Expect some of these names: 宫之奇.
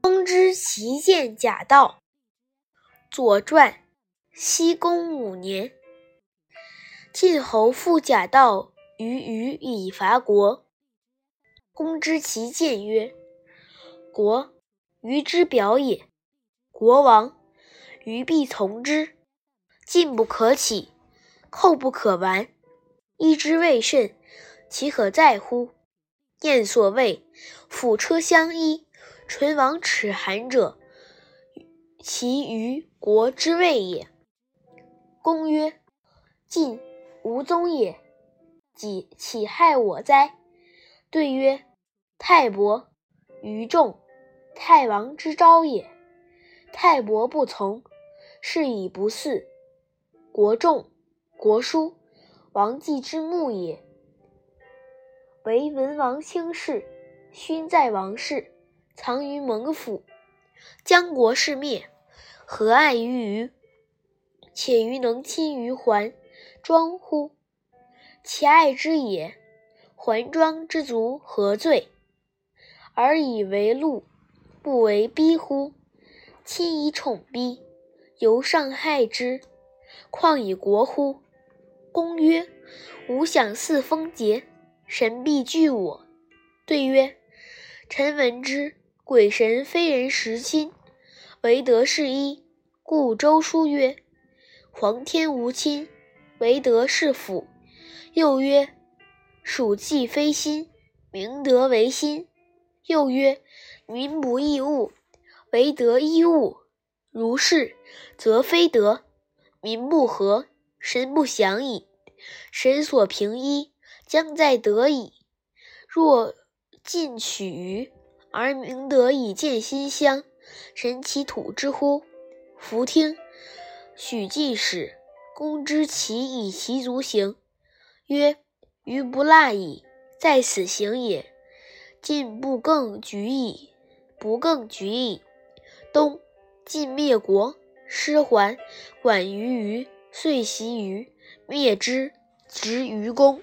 公之奇见贾道，左传，西公5年，晋侯复贾道于虞以伐国。公之奇见曰：“国，虞之表也。国亡，虞必从之。进不可起，寇不可完。一之未甚，其可在乎？燕所谓辅车相依，唇亡齿寒者，其于国之谓也。”公曰：“晋无宗也，岂害我哉？”对曰：“泰伯、于仲，泰王之昭也。泰伯不从，是以不嗣。国仲、国叔，王季之墓也。为文王卿士，勋在王室，藏于盟府。将国事灭，何爱于虞？且于能亲于桓、庄乎？其爱之也，桓庄之族何罪？而以为禄，不为逼乎？亲以宠逼，犹尚害之，况以国乎？”公曰：“吾想似风节，神必拒我。”对曰：“臣闻之，鬼神非人实亲，唯德是一。故周书曰：‘皇天无亲，唯德是辅’。又曰：‘属既非心，明德为心’。又曰：‘民不异物，唯德一物。’如是，则非德，民不和，神不祥矣。神所平一，将在德矣。若进取于，而明德以见心乡，神其土之乎？”弗听。许季使，公之奇以其足行，曰：“虞不辣矣，在此行也。晋不更举矣。冬，晋灭国，失还，管于虞，遂袭虞，灭之，执于公。”